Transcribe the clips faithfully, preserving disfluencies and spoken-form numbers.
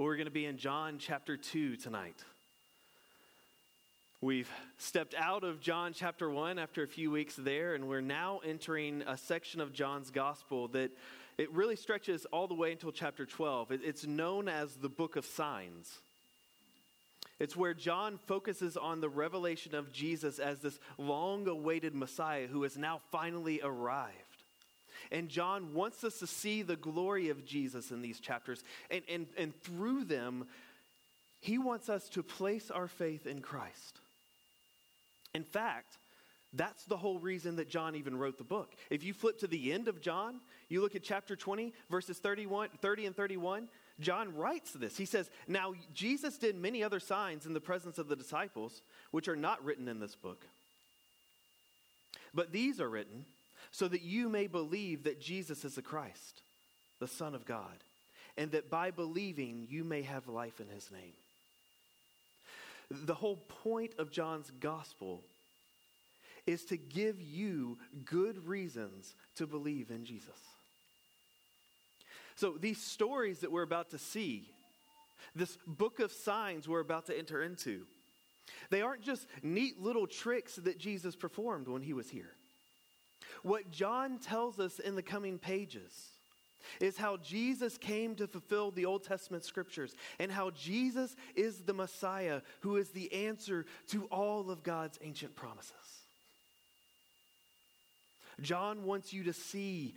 Well, we're going to be in John chapter two tonight. We've stepped out of John chapter one after a few weeks there, and we're now entering a section of John's gospel that it really stretches all the way until chapter twelve. It's known as the book of signs. It's where John focuses on the revelation of Jesus as this long-awaited Messiah who has now finally arrived. And John wants us to see the glory of Jesus in these chapters, and, and, and through them, he wants us to place our faith in Christ. In fact, that's the whole reason that John even wrote the book. If you flip to the end of John, you look at chapter twenty, verses thirty-one, thirty and thirty-one, John writes this. He says, "Now Jesus did many other signs in the presence of the disciples, which are not written in this book. But these are written so that you may believe that Jesus is the Christ, the Son of God, and that by believing you may have life in his name." The whole point of John's gospel is to give you good reasons to believe in Jesus. So these stories that we're about to see, this book of signs we're about to enter into, they aren't just neat little tricks that Jesus performed when he was here. What John tells us in the coming pages is how Jesus came to fulfill the Old Testament scriptures and how Jesus is the Messiah who is the answer to all of God's ancient promises. John wants you to see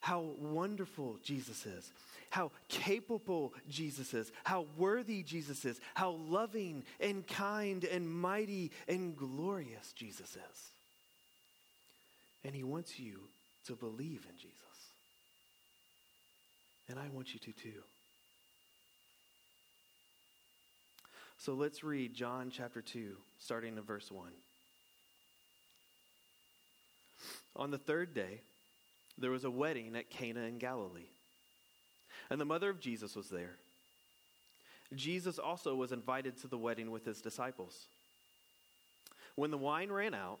how wonderful Jesus is, how capable Jesus is, how worthy Jesus is, how loving and kind and mighty and glorious Jesus is. And he wants you to believe in Jesus. And I want you to too. So let's read John chapter two, starting in verse one. "On the third day, there was a wedding at Cana in Galilee, and the mother of Jesus was there. Jesus also was invited to the wedding with his disciples. When the wine ran out,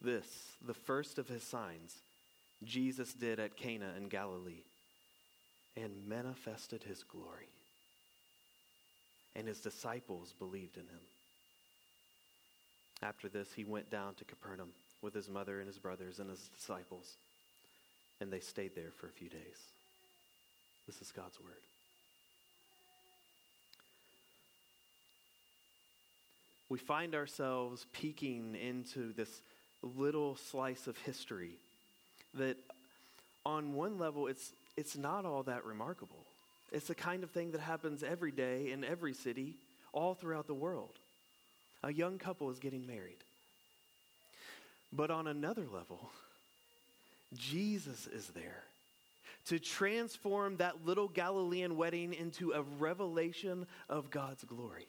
This, the first of his signs, Jesus did at Cana in Galilee, and manifested his glory, and his disciples believed in him. After this, he went down to Capernaum with his mother and his brothers and his disciples, and they stayed there for a few days." This is God's word. We find ourselves peeking into this little slice of history that on one level, it's it's not all that remarkable. It's the kind of thing that happens every day in every city, all throughout the world. A young couple is getting married. But on another level, Jesus is there to transform that little Galilean wedding into a revelation of God's glory.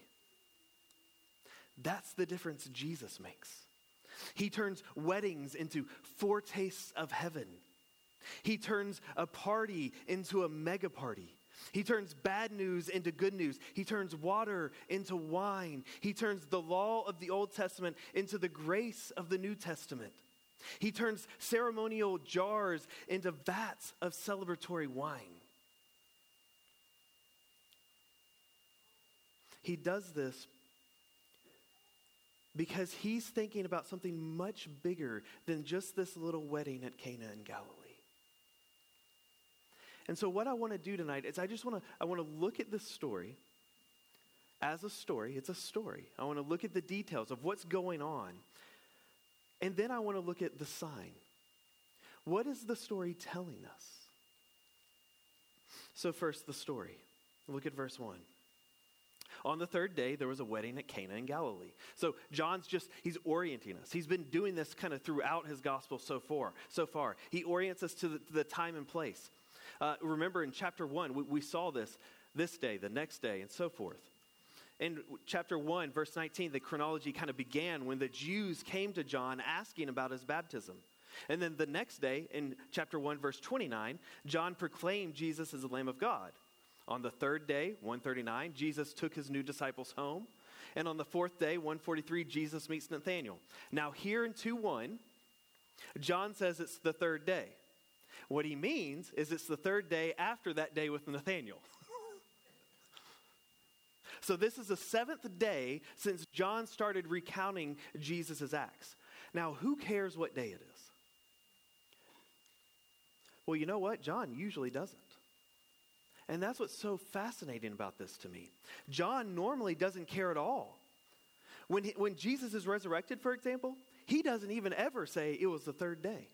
That's the difference Jesus makes. He turns weddings into foretastes of heaven. He turns a party into a mega party. He turns bad news into good news. He turns water into wine. He turns the law of the Old Testament into the grace of the New Testament. He turns ceremonial jars into vats of celebratory wine. He does this because he's thinking about something much bigger than just this little wedding at Cana in Galilee. And so what I want to do tonight is I just want to, I want to look at this story as a story. It's a story. I want to look at the details of what's going on. And then I want to look at the sign. What is the story telling us? So first, the story. Look at verse one. On the third day, there was a wedding at Cana in Galilee. So John's just, he's orienting us. He's been doing this kind of throughout his gospel so far. So far, he orients us to the, to the time and place. Uh, remember in chapter one, we, we saw this, this day, the next day, and so forth. In chapter one, verse nineteen, the chronology kind of began when the Jews came to John asking about his baptism. And then the next day, in chapter one, verse twenty-nine, John proclaimed Jesus as the Lamb of God. On the third day, one thirty-nine, Jesus took his new disciples home. And on the fourth day, one forty-three, Jesus meets Nathanael. Now here in two one, John says it's the third day. What he means is it's the third day after that day with Nathanael. So this is the seventh day since John started recounting Jesus' acts. Now who cares what day it is? Well, you know what? John usually doesn't. And that's what's so fascinating about this to me. John normally doesn't care at all. When he, when Jesus is resurrected, for example, he doesn't even ever say it was the third day.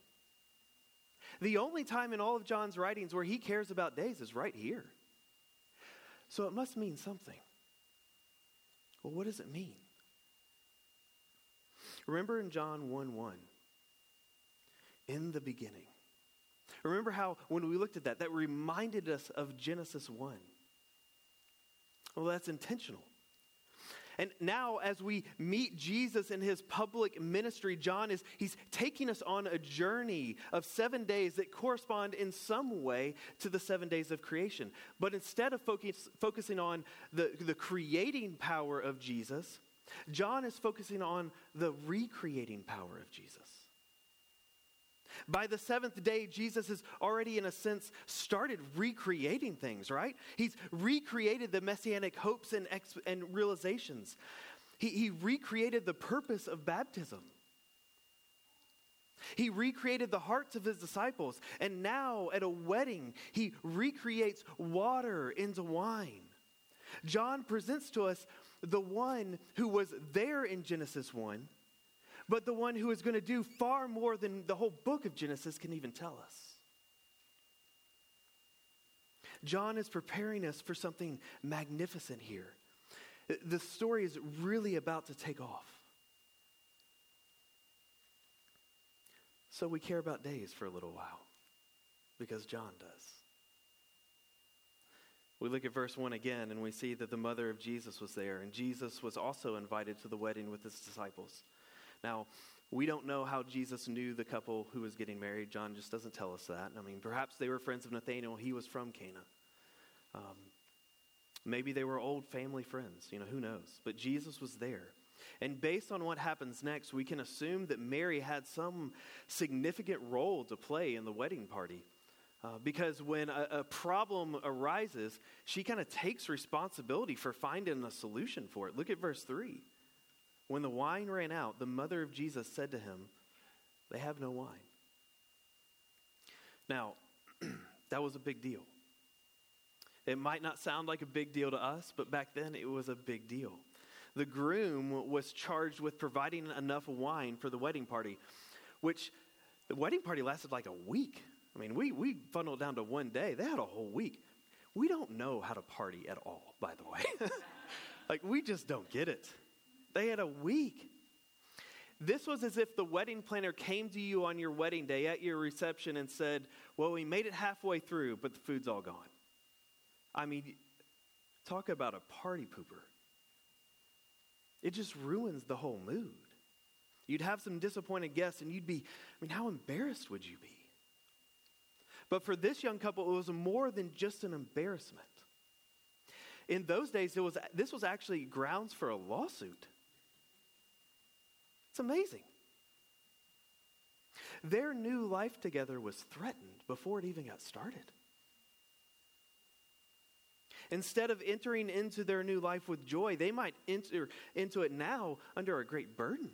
The only time in all of John's writings where he cares about days is right here. So it must mean something. Well, what does it mean? Remember in John one one, in the beginning. Remember how when we looked at that, that reminded us of Genesis one. Well, that's intentional. And now as we meet Jesus in his public ministry, John is, he's taking us on a journey of seven days that correspond in some way to the seven days of creation. But instead of focus, focusing on the, the creating power of Jesus, John is focusing on the recreating power of Jesus. By the seventh day, Jesus has already, in a sense, started recreating things, right? He's recreated the messianic hopes and ex- and realizations. He, he recreated the purpose of baptism. He recreated the hearts of his disciples. And now, at a wedding, he recreates water into wine. John presents to us the one who was there in Genesis one, but the one who is going to do far more than the whole book of Genesis can even tell us. John is preparing us for something magnificent here. The story is really about to take off. So we care about days for a little while, because John does. We look at verse one again, and we see that the mother of Jesus was there, and Jesus was also invited to the wedding with his disciples. Now, we don't know how Jesus knew the couple who was getting married. John just doesn't tell us that. I mean, perhaps they were friends of Nathanael. He was from Cana. Um, maybe they were old family friends. You know, who knows? But Jesus was there. And based on what happens next, we can assume that Mary had some significant role to play in the wedding party. Uh, because when a, a problem arises, she kind of takes responsibility for finding a solution for it. Look at verse three. When the wine ran out, the mother of Jesus said to him, "They have no wine." Now, that was a big deal. It might not sound like a big deal to us, but back then it was a big deal. The groom was charged with providing enough wine for the wedding party, which the wedding party lasted like a week. I mean, we, we funneled down to one day. They had a whole week. We don't know how to party at all, by the way. Like, we just don't get it. They had a week. This was as if the wedding planner came to you on your wedding day at your reception and said, "Well, we made it halfway through, but the food's all gone." I mean, talk about a party pooper. It just ruins the whole mood. You'd have some disappointed guests and you'd be, I mean, how embarrassed would you be? But for this young couple, it was more than just an embarrassment. In those days, it was this was actually grounds for a lawsuit. It's amazing. Their new life together was threatened before it even got started. Instead of entering into their new life with joy, they might enter into it now under a great burden.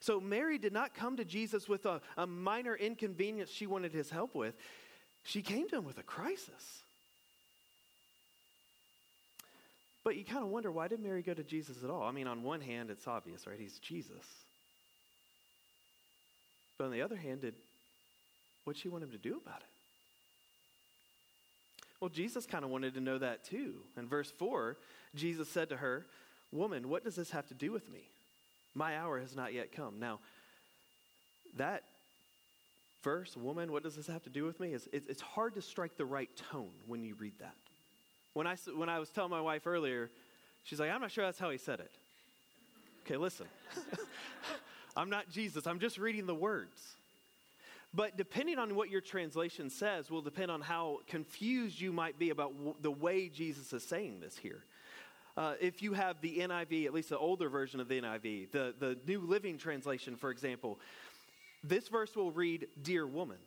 So Mary did not come to Jesus with a, a minor inconvenience she wanted his help with. She came to him with a crisis. But you kind of wonder, why did Mary go to Jesus at all? I mean, on one hand, it's obvious, right? He's Jesus. But on the other hand, did what she want him to do about it? Well, Jesus kind of wanted to know that too. In verse four, Jesus said to her, "Woman, what does this have to do with me? My hour has not yet come." Now, that verse, "Woman, what does this have to do with me?" is it, it's hard to strike the right tone when you read that. When I, when I was telling my wife earlier, she's like, "I'm not sure that's how he said it." Okay, listen. I'm not Jesus. I'm just reading the words. But depending on what your translation says will depend on how confused you might be about w- the way Jesus is saying this here. Uh, if you have the N I V, at least the older version of the N I V, the, the New Living Translation, for example, this verse will read, "Dear woman."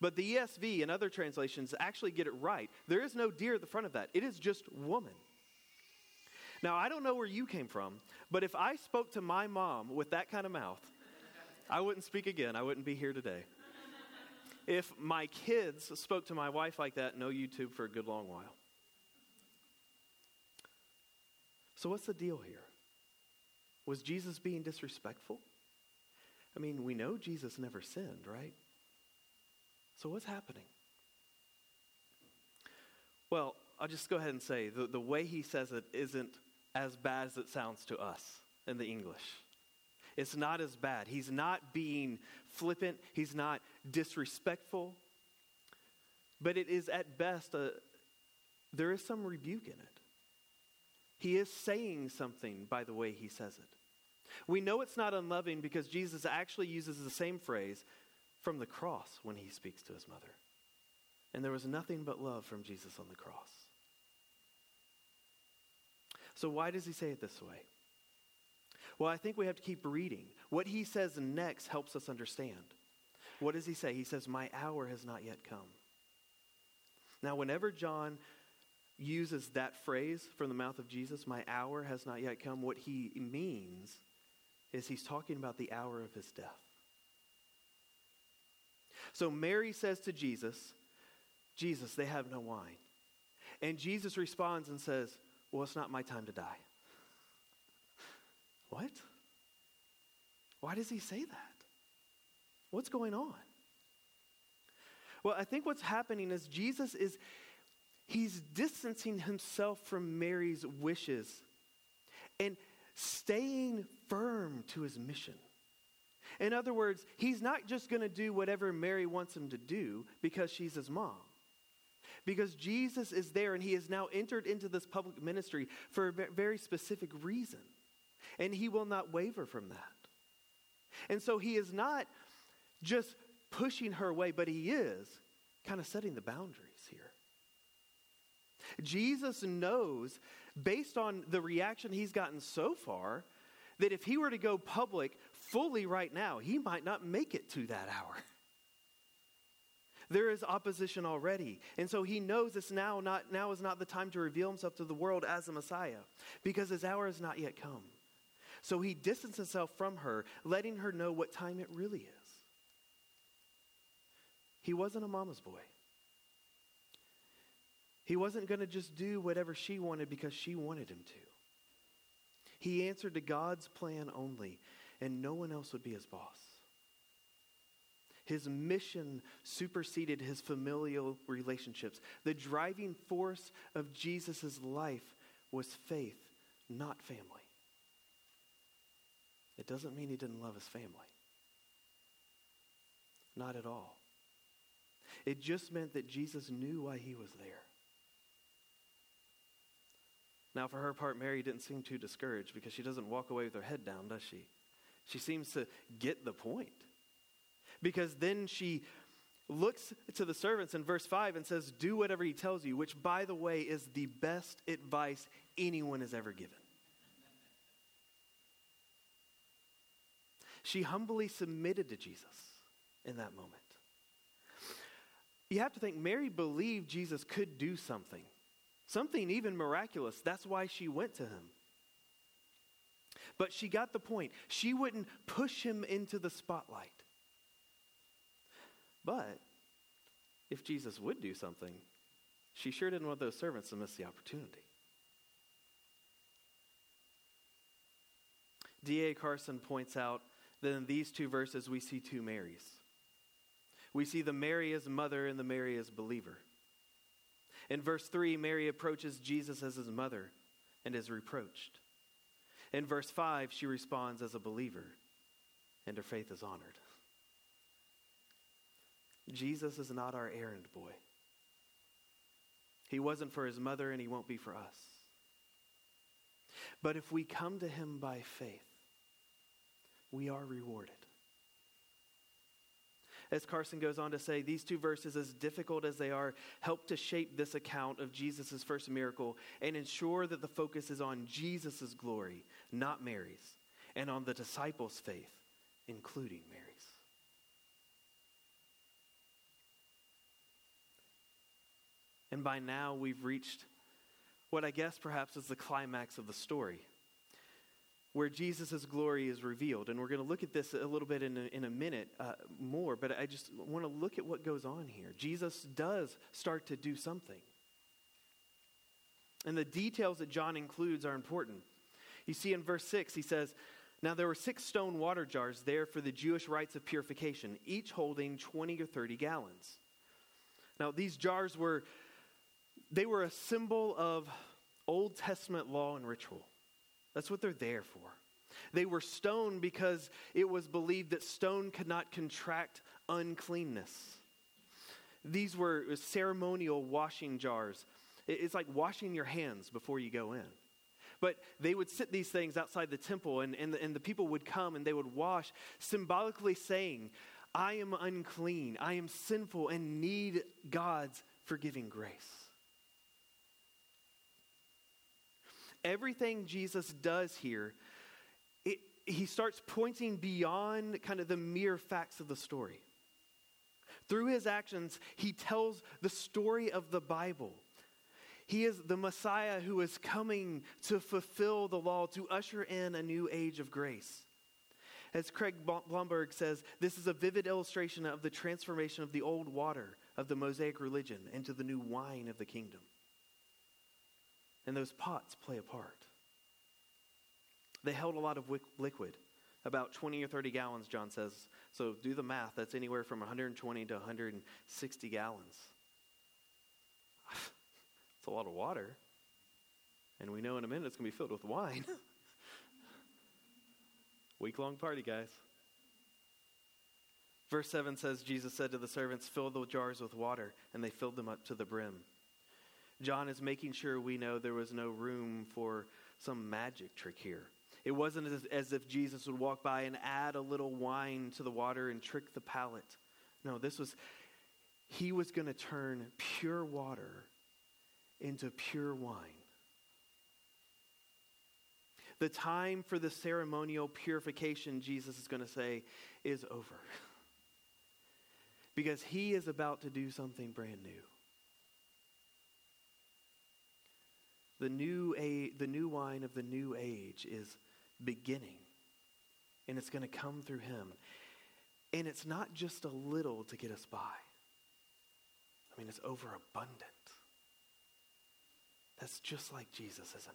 But the E S V and other translations actually get it right. There is no "dear" at the front of that. It is just "woman." Now, I don't know where you came from, but if I spoke to my mom with that kind of mouth, I wouldn't speak again. I wouldn't be here today. If my kids spoke to my wife like that, no YouTube for a good long while. So what's the deal here? Was Jesus being disrespectful? I mean, we know Jesus never sinned, right? So what's happening? Well, I'll just go ahead and say the, the way he says it isn't as bad as it sounds to us in the English. It's not as bad. He's not being flippant. He's not disrespectful. But it is at best, a, there is some rebuke in it. He is saying something by the way he says it. We know it's not unloving because Jesus actually uses the same phrase from the cross when he speaks to his mother. And there was nothing but love from Jesus on the cross. So why does he say it this way? Well, I think we have to keep reading. What he says next helps us understand. What does he say? He says, "My hour has not yet come." Now, whenever John uses that phrase from the mouth of Jesus, "My hour has not yet come," what he means is he's talking about the hour of his death. So Mary says to Jesus, "Jesus, they have no wine." And Jesus responds and says, "Well, it's not my time to die." What? Why does he say that? What's going on? Well, I think what's happening is Jesus is, he's distancing himself from Mary's wishes and staying firm to his mission. In other words, he's not just going to do whatever Mary wants him to do because she's his mom. Because Jesus is there and he has now entered into this public ministry for a very specific reason. And he will not waver from that. And so he is not just pushing her away, but he is kind of setting the boundaries here. Jesus knows, based on the reaction he's gotten so far, that if he were to go public fully right now, he might not make it to that hour. There is opposition already. And so he knows it's now not now is not the time to reveal himself to the world as the Messiah, because his hour has not yet come. So he distances himself from her, letting her know what time it really is. He wasn't a mama's boy. He wasn't going to just do whatever she wanted because she wanted him to. He answered to God's plan only, and no one else would be his boss. His mission superseded his familial relationships. The driving force of Jesus' life was faith, not family. It doesn't mean he didn't love his family. Not at all. It just meant that Jesus knew why he was there. Now, for her part, Mary didn't seem too discouraged because she doesn't walk away with her head down, does she? She seems to get the point. Because then she looks to the servants in verse five and says, "Do whatever he tells you," which, by the way, is the best advice anyone has ever given. She humbly submitted to Jesus in that moment. You have to think, Mary believed Jesus could do something. Something even miraculous. That's why she went to him. But she got the point. She wouldn't push him into the spotlight. But if Jesus would do something, she sure didn't want those servants to miss the opportunity. D A Carson points out that in these two verses we see two Marys. We see the Mary as mother and the Mary as believer. In verse three, Mary approaches Jesus as his mother and is reproached. In verse five, she responds as a believer and her faith is honored. Jesus is not our errand boy. He wasn't for his mother and he won't be for us. But if we come to him by faith, we are rewarded. As Carson goes on to say, these two verses, as difficult as they are, help to shape this account of Jesus' first miracle and ensure that the focus is on Jesus' glory, not Mary's, and on the disciples' faith, including Mary's. And by now we've reached what I guess perhaps is the climax of the story, where Jesus' glory is revealed. And we're going to look at this a little bit in a, in a minute uh, more, but I just want to look at what goes on here. Jesus does start to do something. And the details that John includes are important. You see in verse six, he says, "Now there were six stone water jars there for the Jewish rites of purification, each holding twenty or thirty gallons." Now these jars were, they were a symbol of Old Testament law and ritual. That's what they're there for. They were stone because it was believed that stone could not contract uncleanness. These were ceremonial washing jars. It's like washing your hands before you go in. But they would sit these things outside the temple, and, and, the, and the people would come and they would wash, symbolically saying, "I am unclean, I am sinful, and need God's forgiving grace." Everything Jesus does here, it, he starts pointing beyond kind of the mere facts of the story. Through his actions, he tells the story of the Bible. He is the Messiah who is coming to fulfill the law, to usher in a new age of grace. As Craig Blomberg says, this is a vivid illustration of the transformation of the old water of the Mosaic religion into the new wine of the kingdom. And those pots play a part. They held a lot of wic- liquid, about twenty or thirty gallons, John says. So do the math. That's anywhere from one hundred twenty to one hundred sixty gallons. It's a lot of water. And we know in a minute it's going to be filled with wine. Week-long party, guys. Verse seven says, Jesus said to the servants, "Fill the jars with water," and they filled them up to the brim. John is making sure we know there was no room for some magic trick here. It wasn't as, as if Jesus would walk by and add a little wine to the water and trick the palate. No, this was, he was going to turn pure water into pure wine. The time for the ceremonial purification, Jesus is going to say, is over. Because he is about to do something brand new. The new a, the new wine of the new age is beginning, and it's going to come through him. And it's not just a little to get us by. I mean, it's overabundant. That's just like Jesus, isn't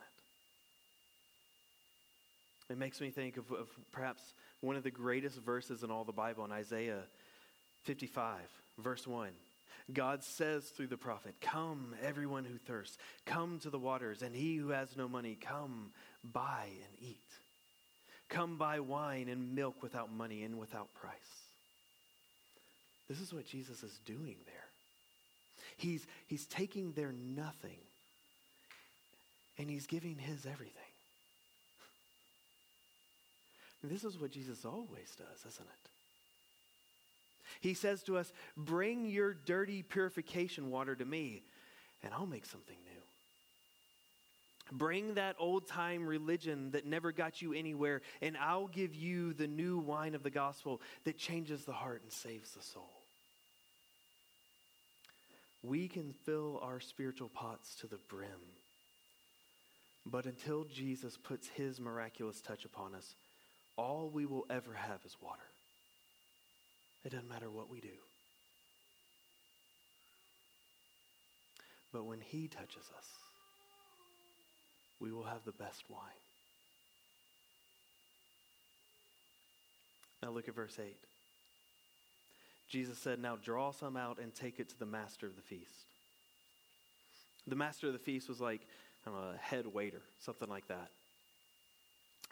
it? It makes me think of, of perhaps one of the greatest verses in all the Bible, in Isaiah fifty-five, verse one. God says through the prophet, "Come, everyone who thirsts, come to the waters, and he who has no money, come buy and eat. Come buy wine and milk without money and without price." This is what Jesus is doing there. He's, he's taking their nothing, and he's giving his everything. And this is what Jesus always does, isn't it? He says to us, "Bring your dirty purification water to me, and I'll make something new. Bring that old-time religion that never got you anywhere, and I'll give you the new wine of the gospel that changes the heart and saves the soul." We can fill our spiritual pots to the brim, but until Jesus puts his miraculous touch upon us, all we will ever have is water. It doesn't matter what we do. But when he touches us, we will have the best wine. Now look at verse eight. Jesus said, now draw some out and take it to the master of the feast. The master of the feast was like, I don't know, a head waiter, something like that.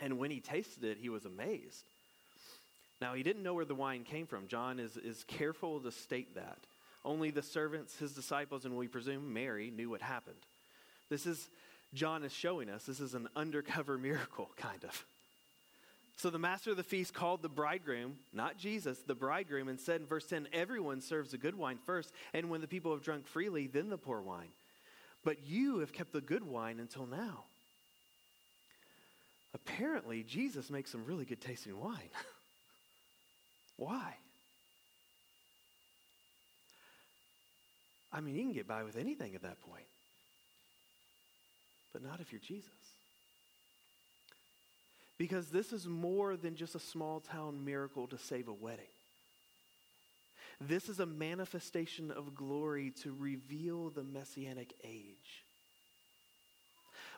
And when he tasted it, he was amazed. Now, he didn't know where the wine came from. John is, is careful to state that. Only the servants, his disciples, and we presume Mary, knew what happened. This is, John is showing us, this is an undercover miracle, kind of. So the master of the feast called the bridegroom, not Jesus, the bridegroom, and said in verse ten, everyone serves the good wine first, and when the people have drunk freely, then the poor wine. But you have kept the good wine until now. Apparently, Jesus makes some really good tasting wine. Why? I mean, you can get by with anything at that point. But not if you're Jesus. Because this is more than just a small town miracle to save a wedding. This is a manifestation of glory to reveal the messianic age.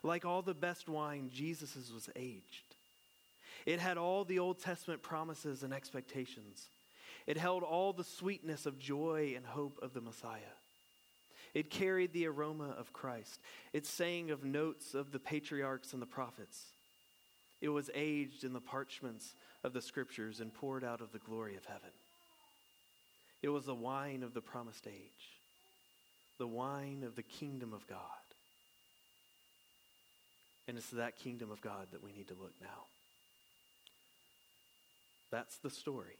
Like all the best wine, Jesus's was aged. It had all the Old Testament promises and expectations. It held all the sweetness of joy and hope of the Messiah. It carried the aroma of Christ. It sang of notes of the patriarchs and the prophets. It was aged in the parchments of the scriptures and poured out of the glory of heaven. It was the wine of the promised age, the wine of the kingdom of God. And it's that kingdom of God that we need to look now. That's the story.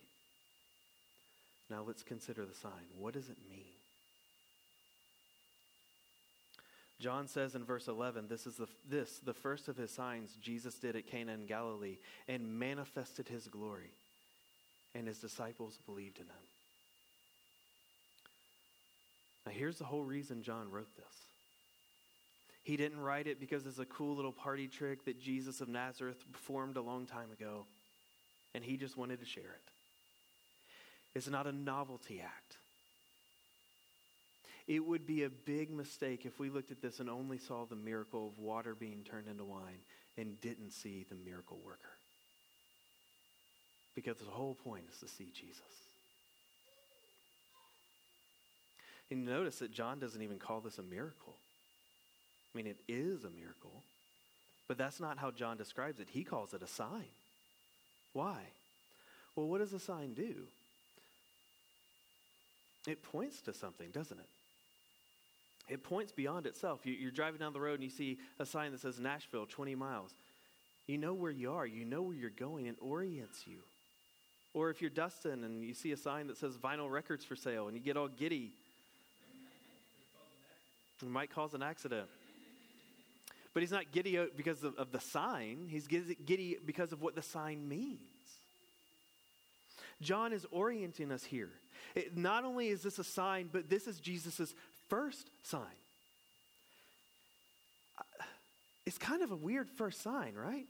Now let's consider the sign. What does it mean? John says in verse eleven, this is the, this, the first of his signs Jesus did at Cana in Galilee and manifested his glory, and his disciples believed in him. Now here's the whole reason John wrote this. He didn't write it because it's a cool little party trick that Jesus of Nazareth performed a long time ago, and he just wanted to share it. It's not a novelty act. It would be a big mistake if we looked at this and only saw the miracle of water being turned into wine and didn't see the miracle worker. Because the whole point is to see Jesus. And notice that John doesn't even call this a miracle. I mean, it is a miracle, but that's not how John describes it. He calls it a sign. Why? Well, what does a sign do? It points to something, doesn't it? It points beyond itself. You, you're driving down the road and you see a sign that says Nashville, twenty miles. You know where you are. You know where you're going. It orients you. Or if you're Dustin and you see a sign that says vinyl records for sale and you get all giddy, it might cause an accident. But he's not giddy because of, of the sign. He's giddy because of what the sign means. John is orienting us here. It, not only is this a sign, but this is Jesus' first sign. It's kind of a weird first sign, right?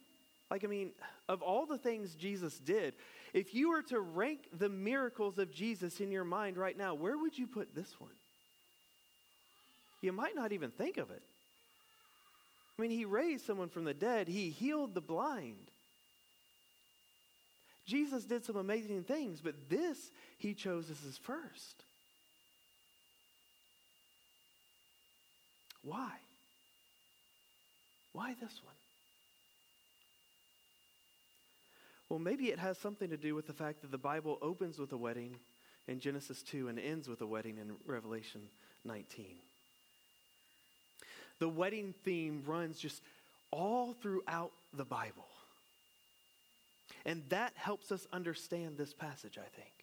Like, I mean, of all the things Jesus did, if you were to rank the miracles of Jesus in your mind right now, where would you put this one? You might not even think of it. I mean, he raised someone from the dead. He healed the blind. Jesus did some amazing things, but this he chose as his first. Why? Why this one? Well, maybe it has something to do with the fact that the Bible opens with a wedding in Genesis two and ends with a wedding in Revelation nineteen. The wedding theme runs just all throughout the Bible. And that helps us understand this passage, I think.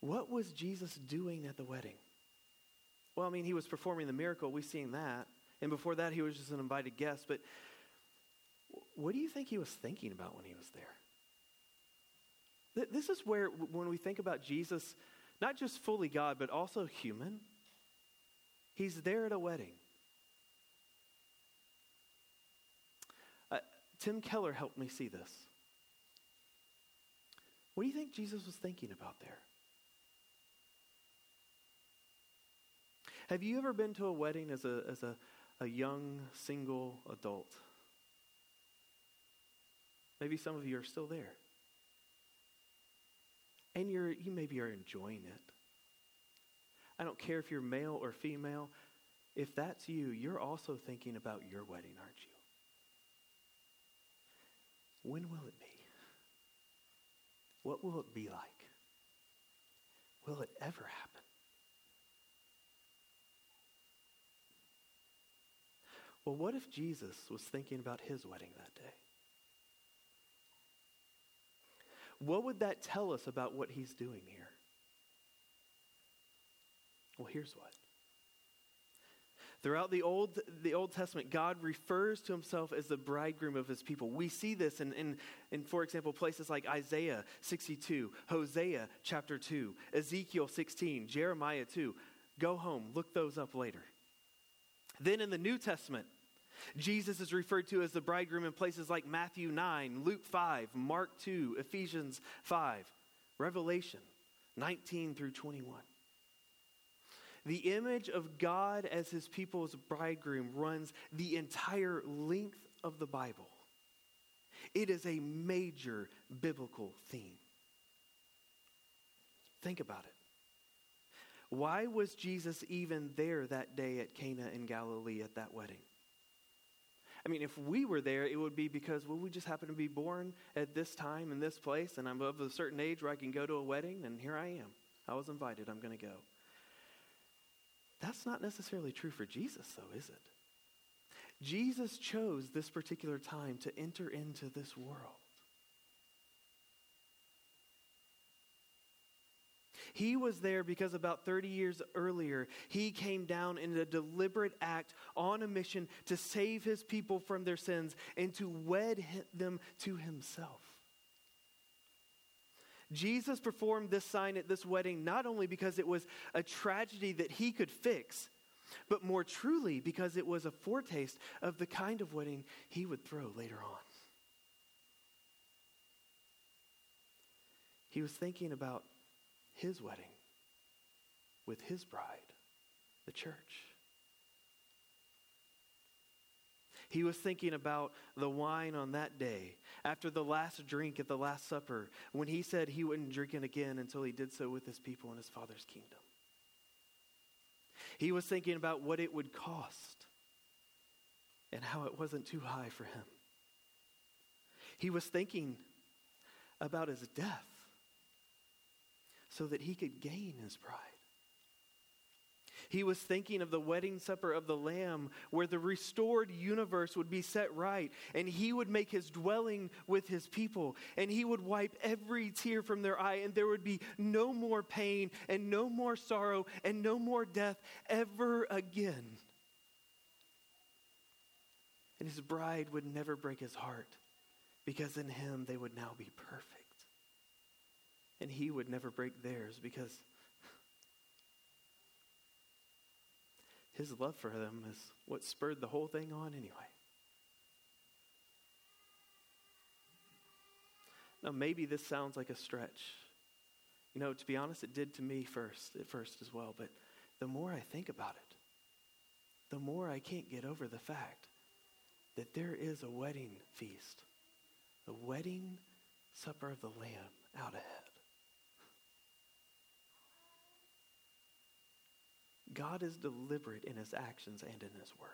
What was Jesus doing at the wedding? Well, I mean, he was performing the miracle. We've seen that. And before that, he was just an invited guest. But what do you think he was thinking about when he was there? Th- this is where, w- when we think about Jesus, not just fully God, but also human, he's there at a wedding. Uh, Tim Keller helped me see this. What do you think Jesus was thinking about there? Have you ever been to a wedding as a as a, a young, single adult? Maybe some of you are still there. And you're you maybe are enjoying it. I don't care if you're male or female. If that's you, you're also thinking about your wedding, aren't you? When will it be? What will it be like? Will it ever happen? Well, what if Jesus was thinking about his wedding that day? What would that tell us about what he's doing here? Well, here's what. Throughout the Old the Old Testament, God refers to himself as the bridegroom of his people. We see this in, in, in for example, places like Isaiah sixty-two, Hosea chapter two, Ezekiel sixteen, Jeremiah two. Go home, look those up later. Then in the New Testament, Jesus is referred to as the bridegroom in places like Matthew nine, Luke five, Mark two, Ephesians five, Revelation nineteen through twenty-one. The image of God as his people's bridegroom runs the entire length of the Bible. It is a major biblical theme. Think about it. Why was Jesus even there that day at Cana in Galilee at that wedding? I mean, if we were there, it would be because, well, we just happen to be born at this time in this place, and I'm of a certain age where I can go to a wedding, and here I am. I was invited. I'm going to go. That's not necessarily true for Jesus, though, is it? Jesus chose this particular time to enter into this world. He was there because about thirty years earlier, he came down in a deliberate act on a mission to save his people from their sins and to wed them to himself. Jesus performed this sign at this wedding not only because it was a tragedy that he could fix, but more truly because it was a foretaste of the kind of wedding he would throw later on. He was thinking about his wedding with his bride, the church. He was thinking about the wine on that day, after the last drink at the Last Supper, when he said he wouldn't drink it again until he did so with his people in his Father's kingdom. He was thinking about what it would cost and how it wasn't too high for him. He was thinking about his death so that he could gain his bride. He was thinking of the wedding supper of the Lamb, where the restored universe would be set right, and he would make his dwelling with his people, and he would wipe every tear from their eye, and there would be no more pain and no more sorrow and no more death ever again. And his bride would never break his heart, because in him they would now be perfect. And he would never break theirs, because his love for them is what spurred the whole thing on anyway. Now, maybe this sounds like a stretch. You know, to be honest, it did to me first, at first as well. But the more I think about it, the more I can't get over the fact that there is a wedding feast, the wedding supper of the Lamb out ahead. God is deliberate in his actions and in his words.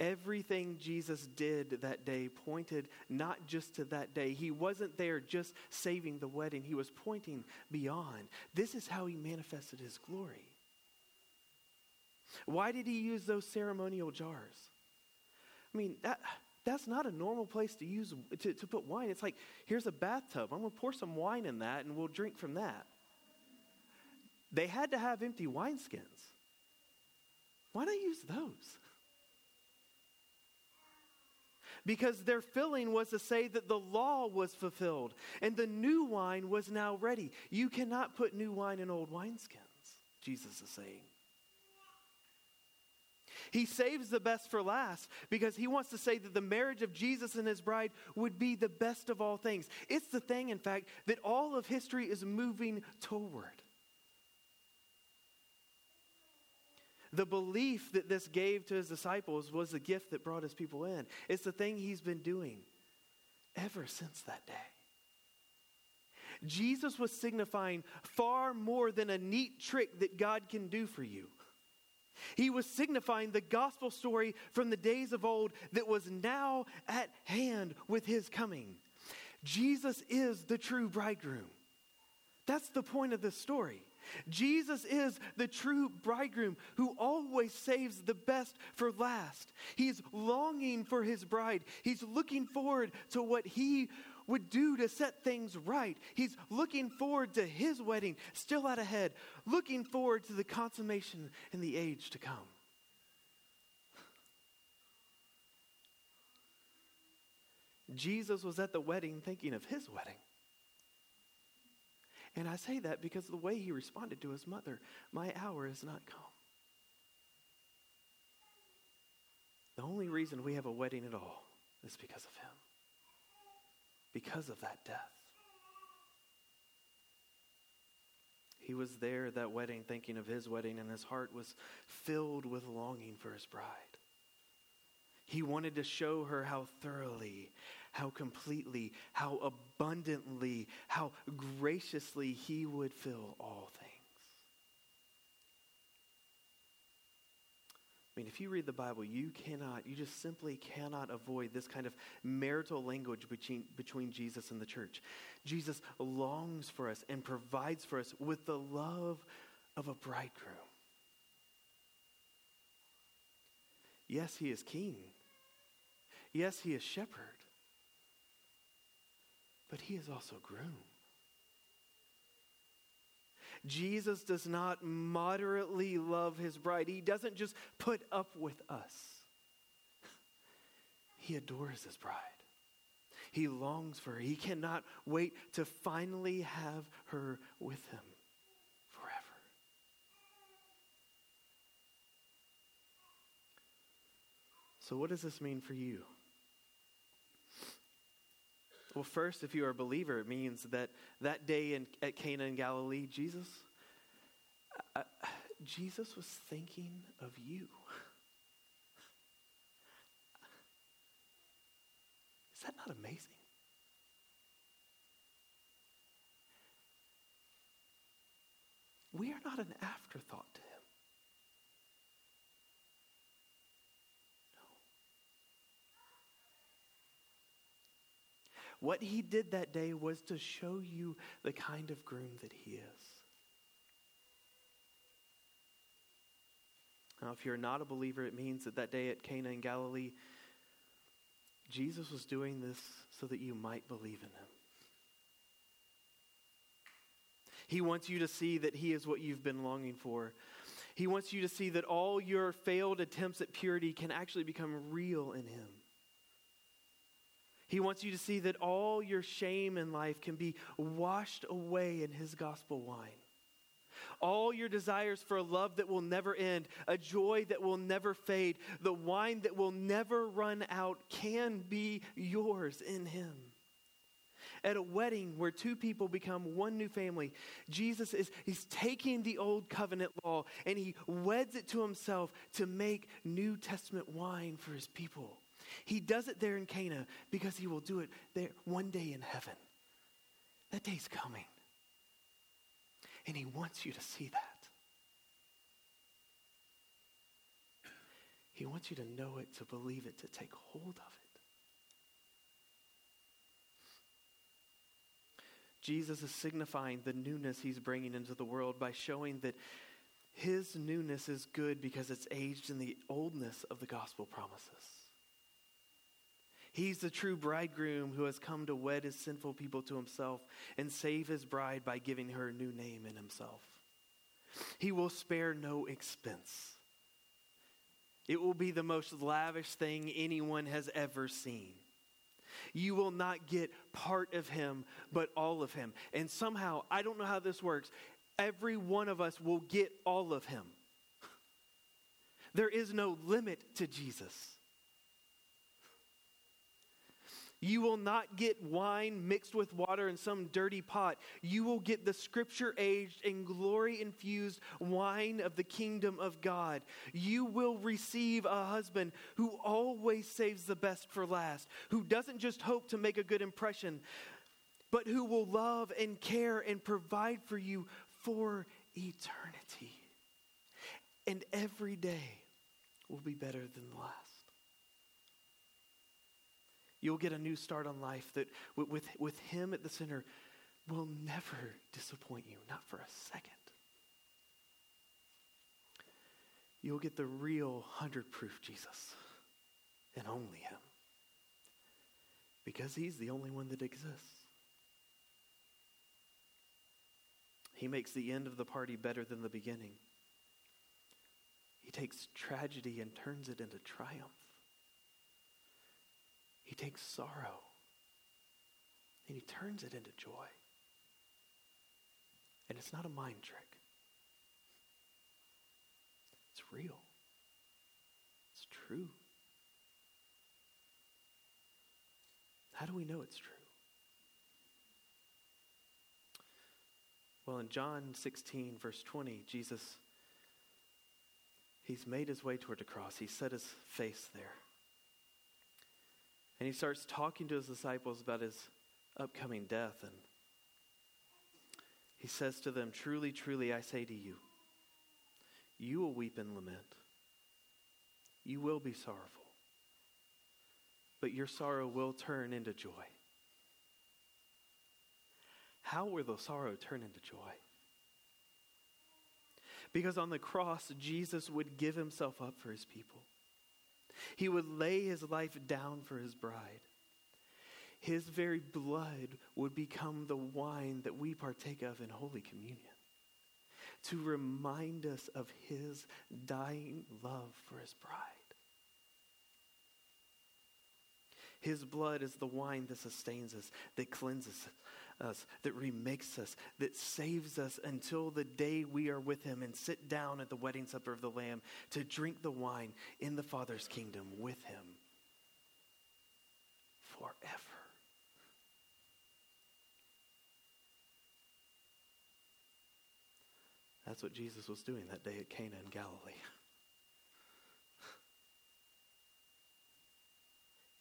Everything Jesus did that day pointed not just to that day. He wasn't there just saving the wedding. He was pointing beyond. This is how he manifested his glory. Why did he use those ceremonial jars? I mean, that that's not a normal place to use to, to put wine. It's like, here's a bathtub. I'm going to pour some wine in that and we'll drink from that. They had to have empty wineskins. Why not use those? Because their filling was to say that the law was fulfilled and the new wine was now ready. You cannot put new wine in old wineskins, Jesus is saying. He saves the best for last because he wants to say that the marriage of Jesus and his bride would be the best of all things. It's the thing, in fact, that all of history is moving toward. The belief that this gave to his disciples was the gift that brought his people in. It's the thing he's been doing ever since that day. Jesus was signifying far more than a neat trick that God can do for you. He was signifying the gospel story from the days of old that was now at hand with his coming. Jesus is the true bridegroom. That's the point of this story. Jesus is the true bridegroom who always saves the best for last. He's longing for his bride. He's looking forward to what he would do to set things right. He's looking forward to his wedding, still out ahead, looking forward to the consummation in the age to come. Jesus was at the wedding thinking of his wedding. And I say that because of the way he responded to his mother, my hour is not come. The only reason we have a wedding at all is because of him. Because of that death. He was there at that wedding thinking of his wedding, and his heart was filled with longing for his bride. He wanted to show her how thoroughly, how completely, how abundantly, how graciously he would fill all things. I mean, if you read the Bible, you cannot, you just simply cannot avoid this kind of marital language between, between Jesus and the church. Jesus longs for us and provides for us with the love of a bridegroom. Yes, he is king. Yes, he is shepherd. But he is also groom. Jesus does not moderately love his bride. He doesn't just put up with us. He adores his bride. He longs for her. He cannot wait to finally have her with him forever. So what does this mean for you? Well, first, if you are a believer, it means that that day in, at Cana in Galilee, Jesus, uh, Jesus was thinking of you. Is that not amazing? We are not an afterthought to him. What he did that day was to show you the kind of groom that he is. Now, if you're not a believer, it means that that day at Cana in Galilee, Jesus was doing this so that you might believe in him. He wants you to see that he is what you've been longing for. He wants you to see that all your failed attempts at purity can actually become real in him. He wants you to see that all your shame in life can be washed away in his gospel wine. All your desires for a love that will never end, a joy that will never fade, the wine that will never run out can be yours in him. At a wedding where two people become one new family, Jesus is he's taking the old covenant law and he weds it to himself to make New Testament wine for his people. He does it there in Cana because he will do it there one day in heaven. That day's coming. And he wants you to see that. He wants you to know it, to believe it, to take hold of it. Jesus is signifying the newness he's bringing into the world by showing that his newness is good because it's aged in the oldness of the gospel promises. He's the true bridegroom who has come to wed his sinful people to himself and save his bride by giving her a new name in himself. He will spare no expense. It will be the most lavish thing anyone has ever seen. You will not get part of him, but all of him. And somehow, I don't know how this works, every one of us will get all of him. There is no limit to Jesus. You will not get wine mixed with water in some dirty pot. You will get the scripture-aged and glory-infused wine of the kingdom of God. You will receive a husband who always saves the best for last, who doesn't just hope to make a good impression, but who will love and care and provide for you for eternity. And every day will be better than the last. You'll get a new start on life that with, with, with him at the center will never disappoint you, not for a second. You'll get the real hundred-proof Jesus, and only him, because he's the only one that exists. He makes the end of the party better than the beginning. He takes tragedy and turns it into triumph. He takes sorrow and he turns it into joy. And it's not a mind trick. It's real. It's true. How do we know it's true? Well, in John sixteen, verse twenty, Jesus, he's made his way toward the cross. He set his face there. And he starts talking to his disciples about his upcoming death. And he says to them, "Truly, truly, I say to you, you will weep and lament. You will be sorrowful. But your sorrow will turn into joy." How will the sorrow turn into joy? Because on the cross, Jesus would give himself up for his people. He would lay his life down for his bride. His very blood would become the wine that we partake of in Holy Communion to remind us of his dying love for his bride. His blood is the wine that sustains us, that cleanses us, that remakes us, that saves us until the day we are with him and sit down at the wedding supper of the Lamb to drink the wine in the Father's kingdom with him forever. That's what Jesus was doing that day at Cana in Galilee.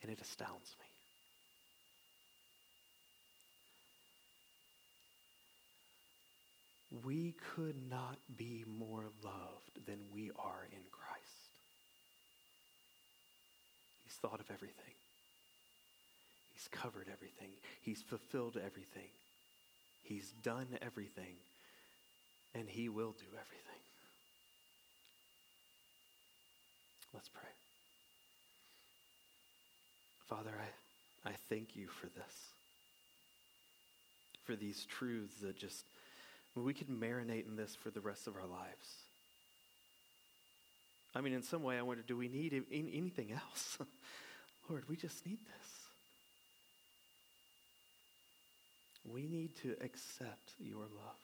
And it astounds me. We could not be more loved than we are in Christ. He's thought of everything. He's covered everything. He's fulfilled everything. He's done everything. And he will do everything. Let's pray. Father, I, I thank you for this, for these truths that just, I mean, we could marinate in this for the rest of our lives. I mean, in some way, I wonder, do we need anything else? Lord, we just need this. We need to accept your love.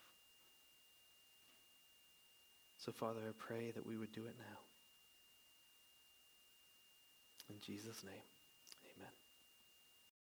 So, Father, I pray that we would do it now. In Jesus' name.